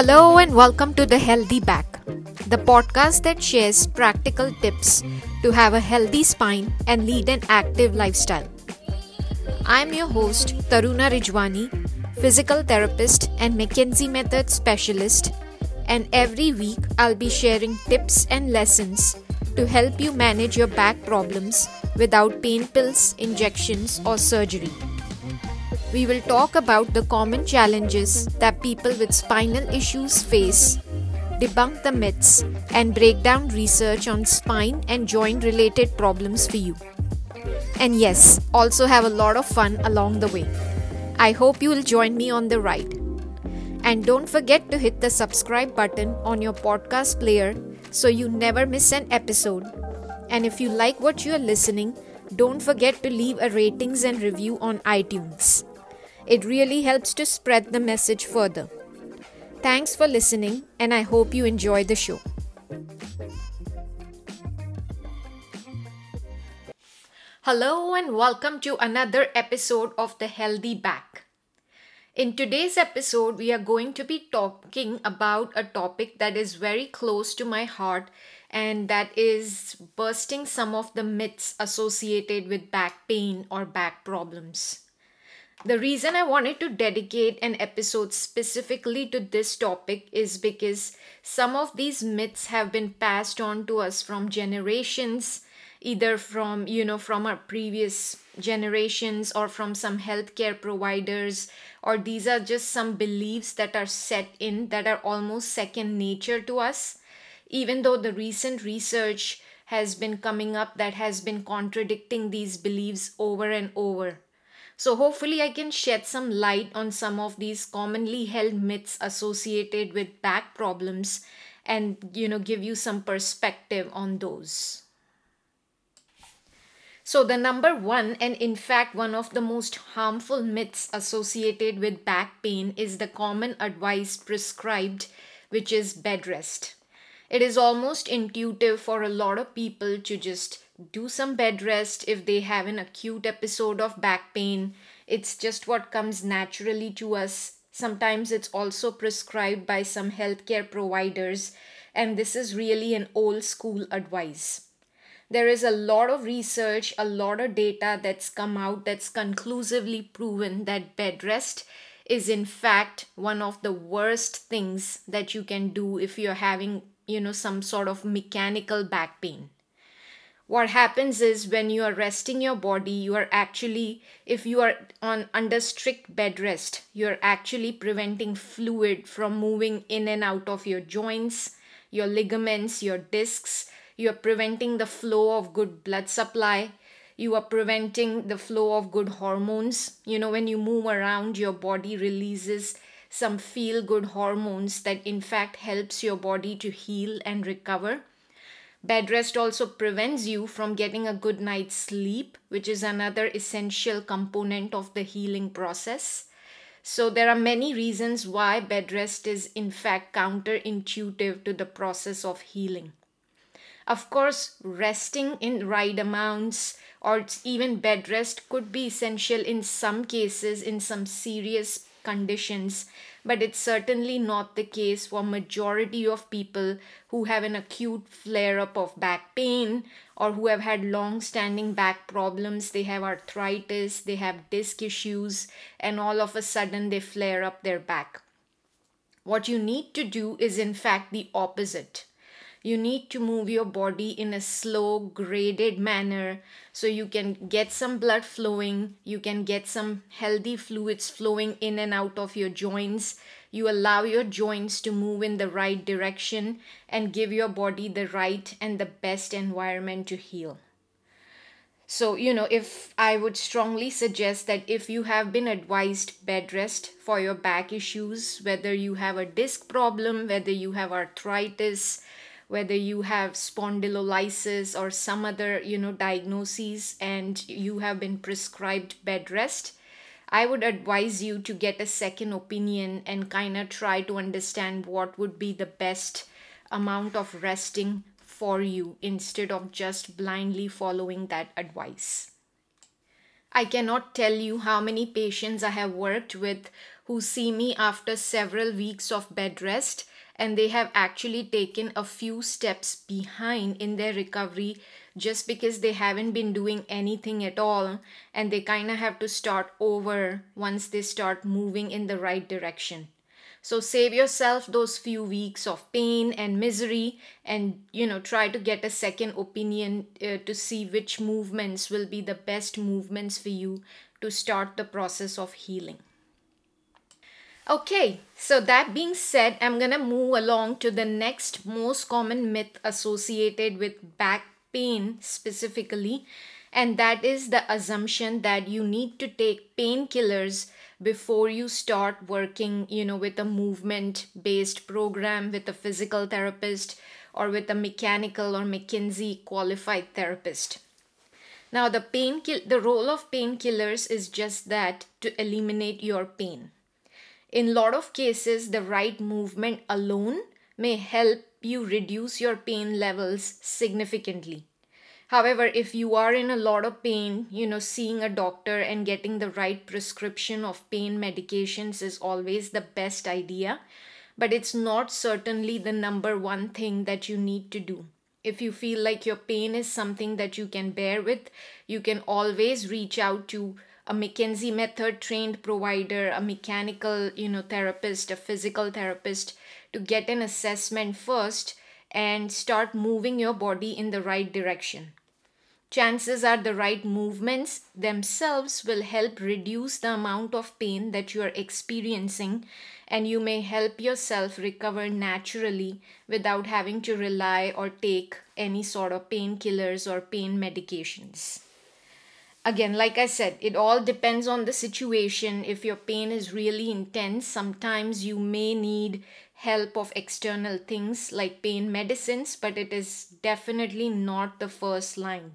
Hello and welcome to the Healthy Back, the podcast that shares practical tips to have a healthy spine and lead an active lifestyle. I'm your host Taruna Rijwani, physical therapist and McKenzie Method specialist, and every week I'll be sharing tips and lessons to help you manage your back problems without pain pills, injections or surgery. We will talk about the common challenges that people with spinal issues face, debunk the myths, and break down research on spine and joint related problems for you. And yes, also have a lot of fun along the way. I hope you will join me on the ride. And don't forget to hit the subscribe button on your podcast player so you never miss an episode. And if you like what you are listening, don't forget to leave a ratings and review on iTunes. It really helps to spread the message further. Thanks for listening, and I hope you enjoy the show. Hello and welcome to another episode of The Healthy Back. In today's episode, we are going to be talking about a topic that is very close to my heart, and that is bursting some of the myths associated with back pain or back problems. The reason I wanted to dedicate an episode specifically to this topic is because some of these myths have been passed on to us from generations, either from our previous generations or from some healthcare providers, or these are just some beliefs that are set in that are almost second nature to us. Even though the recent research has been coming up that has been contradicting these beliefs over and over. So hopefully I can shed some light on some of these commonly held myths associated with back problems and give you some perspective on those. So the number one, and in fact one of the most harmful myths associated with back pain, is the common advice prescribed, which is bed rest. It is almost intuitive for a lot of people to just do some bed rest if they have an acute episode of back pain. It's just what comes naturally to us. Sometimes it's also prescribed by some healthcare providers, and this is really an old school advice. There is a lot of research, a lot of data that's come out that's conclusively proven that bed rest is in fact one of the worst things that you can do if you're having some sort of mechanical back pain. What happens is when you are resting your body, you are actually, if you are under strict bed rest, you are actually preventing fluid from moving in and out of your joints, your ligaments, your discs. You are preventing the flow of good blood supply. You are preventing the flow of good hormones. When you move around, your body releases some feel-good hormones that in fact helps your body to heal and recover. Bed rest also prevents you from getting a good night's sleep, which is another essential component of the healing process. So there are many reasons why bed rest is in fact counterintuitive to the process of healing. Of course, resting in right amounts or even bed rest could be essential in some cases, in some serious conditions, but it's certainly not the case for majority of people who have an acute flare-up of back pain or who have had long-standing back problems. They have arthritis, they have disc issues, and all of a sudden they flare up their back. What you need to do is in fact the opposite. You need to move your body in a slow, graded manner so you can get some blood flowing, you can get some healthy fluids flowing in and out of your joints. You allow your joints to move in the right direction and give your body the right and the best environment to heal. So, if I would strongly suggest that if you have been advised bed rest for your back issues, whether you have a disc problem, whether you have arthritis, whether you have spondylolysis or some other, diagnoses, and you have been prescribed bed rest, I would advise you to get a second opinion and kind of try to understand what would be the best amount of resting for you instead of just blindly following that advice. I cannot tell you how many patients I have worked with who see me after several weeks of bed rest, and they have actually taken a few steps behind in their recovery just because they haven't been doing anything at all, and they kind of have to start over once they start moving in the right direction. So save yourself those few weeks of pain and misery, and try to get a second opinion to see which movements will be the best movements for you to start the process of healing. Okay, so that being said, I'm going to move along to the next most common myth associated with back pain specifically, and that is the assumption that you need to take painkillers before you start working, with a movement-based program, with a physical therapist, or with a mechanical or McKenzie qualified therapist. Now, the role of painkillers is just that, to eliminate your pain. In a lot of cases, the right movement alone may help you reduce your pain levels significantly. However, if you are in a lot of pain, seeing a doctor and getting the right prescription of pain medications is always the best idea, but it's not certainly the number one thing that you need to do. If you feel like your pain is something that you can bear with, you can always reach out to a McKenzie Method trained provider, a mechanical, therapist, a physical therapist, to get an assessment first and start moving your body in the right direction. Chances are the right movements themselves will help reduce the amount of pain that you are experiencing, and you may help yourself recover naturally without having to rely or take any sort of painkillers or pain medications. Again, like I said, it all depends on the situation. If your pain is really intense, sometimes you may need help of external things like pain medicines, but it is definitely not the first line.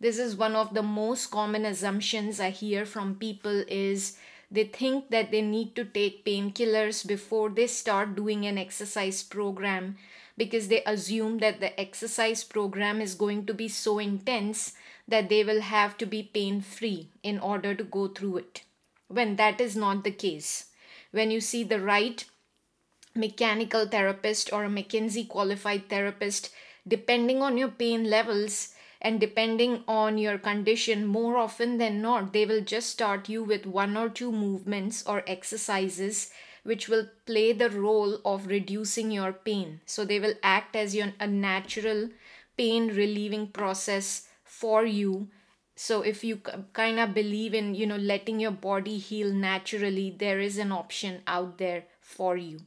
This is one of the most common assumptions I hear from people is they think that they need to take painkillers before they start doing an exercise program because they assume that the exercise program is going to be so intense that they will have to be pain-free in order to go through it, when that is not the case. When you see the right mechanical therapist or a McKenzie qualified therapist, depending on your pain levels and depending on your condition, more often than not, they will just start you with one or two movements or exercises which will play the role of reducing your pain. So they will act as a natural pain-relieving process for you. So if you kind of believe in, letting your body heal naturally, there is an option out there for you.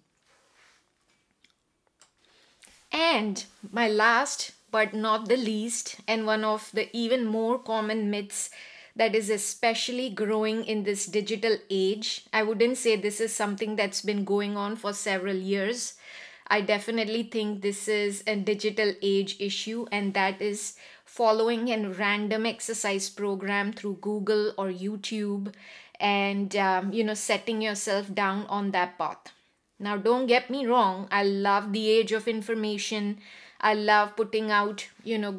And my last but not the least, and one of the even more common myths that is especially growing in this digital age. I wouldn't say this is something that's been going on for several years. I definitely think this is a digital age issue, and that is following a random exercise program through Google or YouTube and, setting yourself down on that path. Now, don't get me wrong. I love the age of information. I love putting out,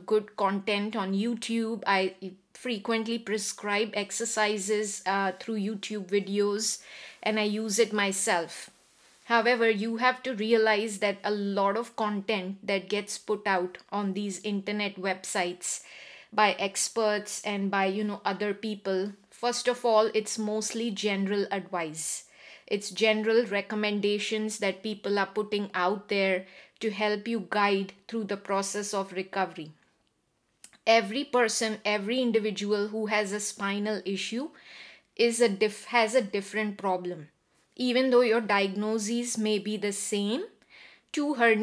good content on YouTube. I frequently prescribe exercises through YouTube videos, and I use it myself. However, you have to realize that a lot of content that gets put out on these internet websites by experts and by, other people, first of all, it's mostly general advice. It's general recommendations that people are putting out there to help you guide through the process of recovery. Every individual who has a spinal issue has a different problem. Even though your diagnoses may be the same, two people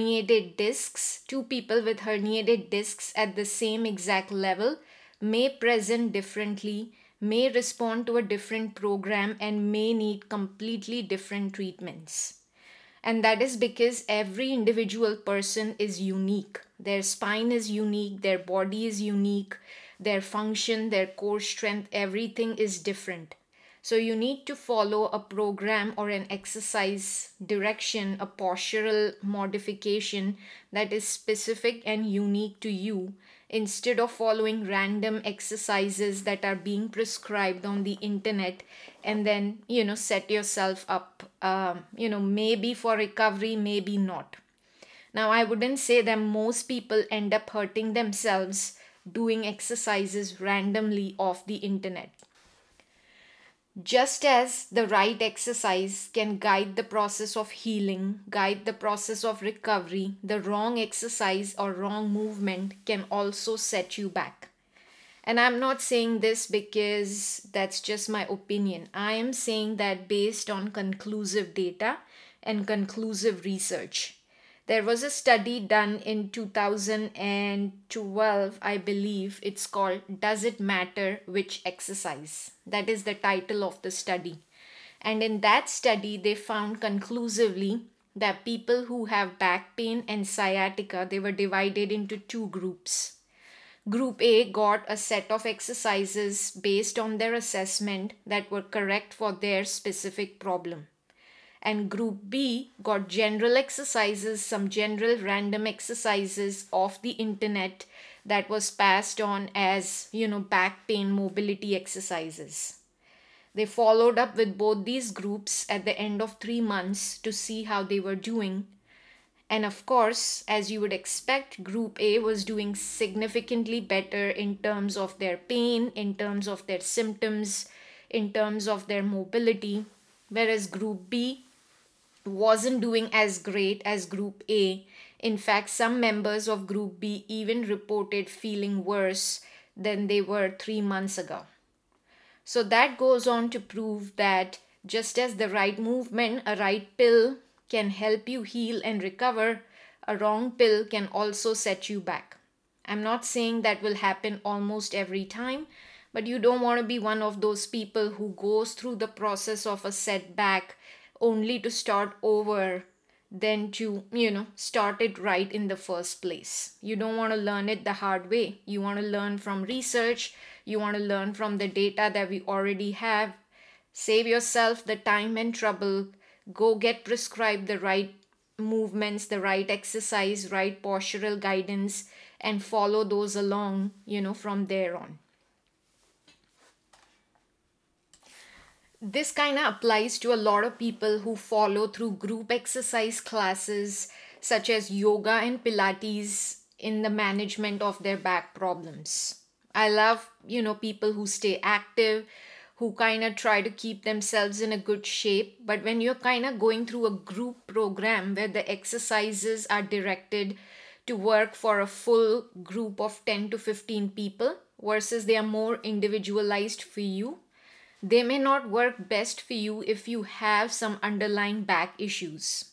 with herniated discs at the same exact level may present differently, may respond to a different program, and may need completely different treatments. And that is because every individual person is unique. Their spine is unique, their body is unique, their function, their core strength, everything is different. So you need to follow a program or an exercise direction, a postural modification that is specific and unique to you instead of following random exercises that are being prescribed on the internet, and then, set yourself up, maybe for recovery, maybe not. Now, I wouldn't say that most people end up hurting themselves doing exercises randomly off the internet. Just as the right exercise can guide the process of healing, guide the process of recovery, the wrong exercise or wrong movement can also set you back. And I'm not saying this because that's just my opinion. I am saying that based on conclusive data and conclusive research. There was a study done in 2012, I believe. It's called Does It Matter Which Exercise? That is the title of the study. And in that study, they found conclusively that people who have back pain and sciatica, they were divided into two groups. Group A got a set of exercises based on their assessment that were correct for their specific problem. And Group B got general exercises, some general random exercises off the internet that was passed on as, back pain mobility exercises. They followed up with both these groups at the end of 3 months to see how they were doing. And of course, as you would expect, Group A was doing significantly better in terms of their pain, in terms of their symptoms, in terms of their mobility, whereas Group B wasn't doing as great as Group A. In fact, some members of Group B even reported feeling worse than they were 3 months ago. So that goes on to prove that just as the right movement, a right pill can help you heal and recover, a wrong pill can also set you back. I'm not saying that will happen almost every time, but you don't want to be one of those people who goes through the process of a setback only to start over than to, start it right in the first place. You don't want to learn it the hard way. You want to learn from research. You want to learn from the data that we already have. Save yourself the time and trouble. Go get prescribed the right movements, the right exercise, right postural guidance, and follow those along, from there on. This kind of applies to a lot of people who follow through group exercise classes such as yoga and Pilates in the management of their back problems. I love, people who stay active, who kind of try to keep themselves in a good shape. But when you're kind of going through a group program where the exercises are directed to work for a full group of 10 to 15 people versus they are more individualized for you, they may not work best for you if you have some underlying back issues.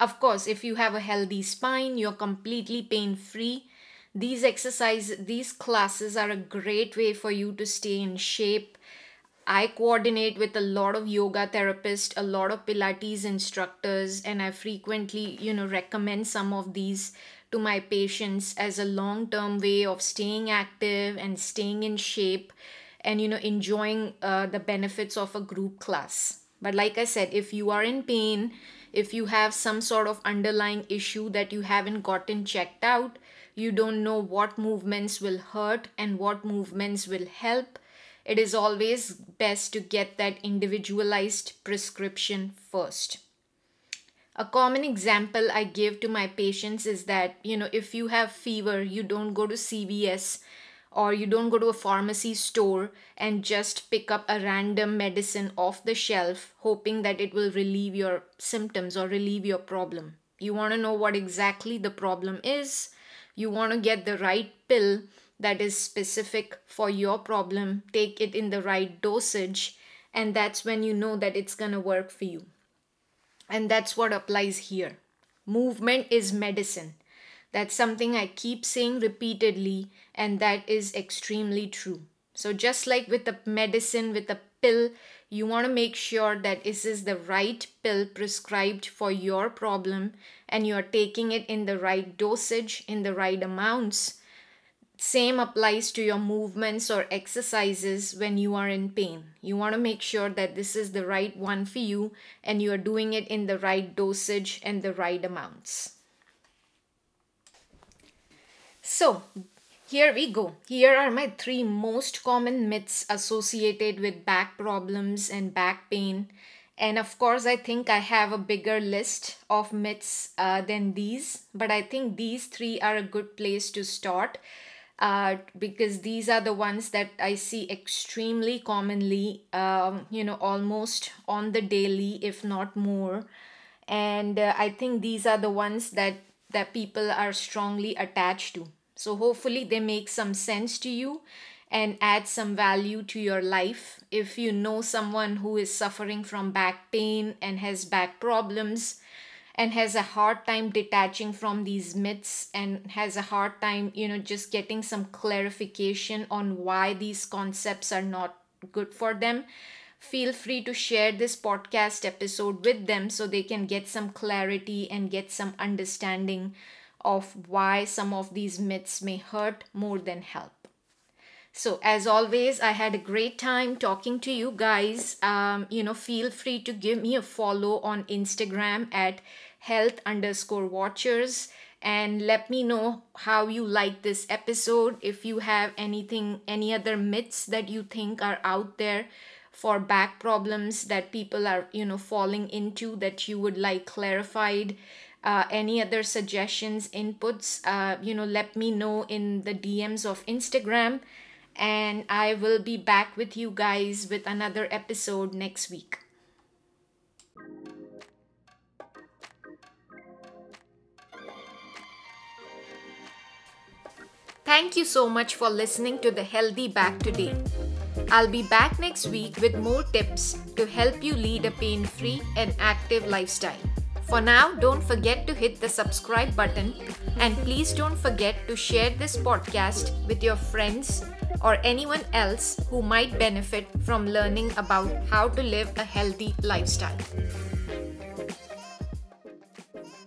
Of course, if you have a healthy spine, you're completely pain-free, these classes are a great way for you to stay in shape. I coordinate with a lot of yoga therapists, a lot of Pilates instructors, and I frequently, recommend some of these to my patients as a long-term way of staying active and staying in shape, and enjoying the benefits of a group class. But like I said, if you are in pain, if you have some sort of underlying issue that you haven't gotten checked out, you don't know what movements will hurt and what movements will help, it is always best to get that individualized prescription first. A common example I give to my patients is that, if you have fever, you don't go to CVS or you don't go to a pharmacy store and just pick up a random medicine off the shelf hoping that it will relieve your symptoms or relieve your problem. You want to know what exactly the problem is. You want to get the right pill that is specific for your problem, take it in the right dosage, and that's when you know that it's going to work for you. And that's what applies here. Movement is medicine. That's something I keep saying repeatedly, and that is extremely true. So just like with the medicine, with the pill, you want to make sure that this is the right pill prescribed for your problem and you're taking it in the right dosage, in the right amounts. Same applies to your movements or exercises when you are in pain. You want to make sure that this is the right one for you and you are doing it in the right dosage and the right amounts. So Here we go. Here are my 3 most common myths associated with back problems and back pain. And of course, I think I have a bigger list of myths than these, but I think these 3 are a good place to start because these are the ones that I see extremely commonly, almost on the daily, if not more. And I think these are the ones that people are strongly attached to. So hopefully they make some sense to you and add some value to your life. If you know someone who is suffering from back pain and has back problems and has a hard time detaching from these myths and has a hard time, just getting some clarification on why these concepts are not good for them, feel free to share this podcast episode with them so they can get some clarity and get some understanding of why some of these myths may hurt more than help. So as always, I had a great time talking to you guys. Feel free to give me a follow on Instagram at health_watchers and let me know how you like this episode. If you have any other myths that you think are out there for back problems that people are, falling into that you would like clarified. Any other suggestions, inputs, let me know in the DMs of Instagram. And I will be back with you guys with another episode next week. Thank you so much for listening to the Healthy Back today. I'll be back next week with more tips to help you lead a pain-free and active lifestyle. For now, don't forget to hit the subscribe button and please don't forget to share this podcast with your friends or anyone else who might benefit from learning about how to live a healthy lifestyle.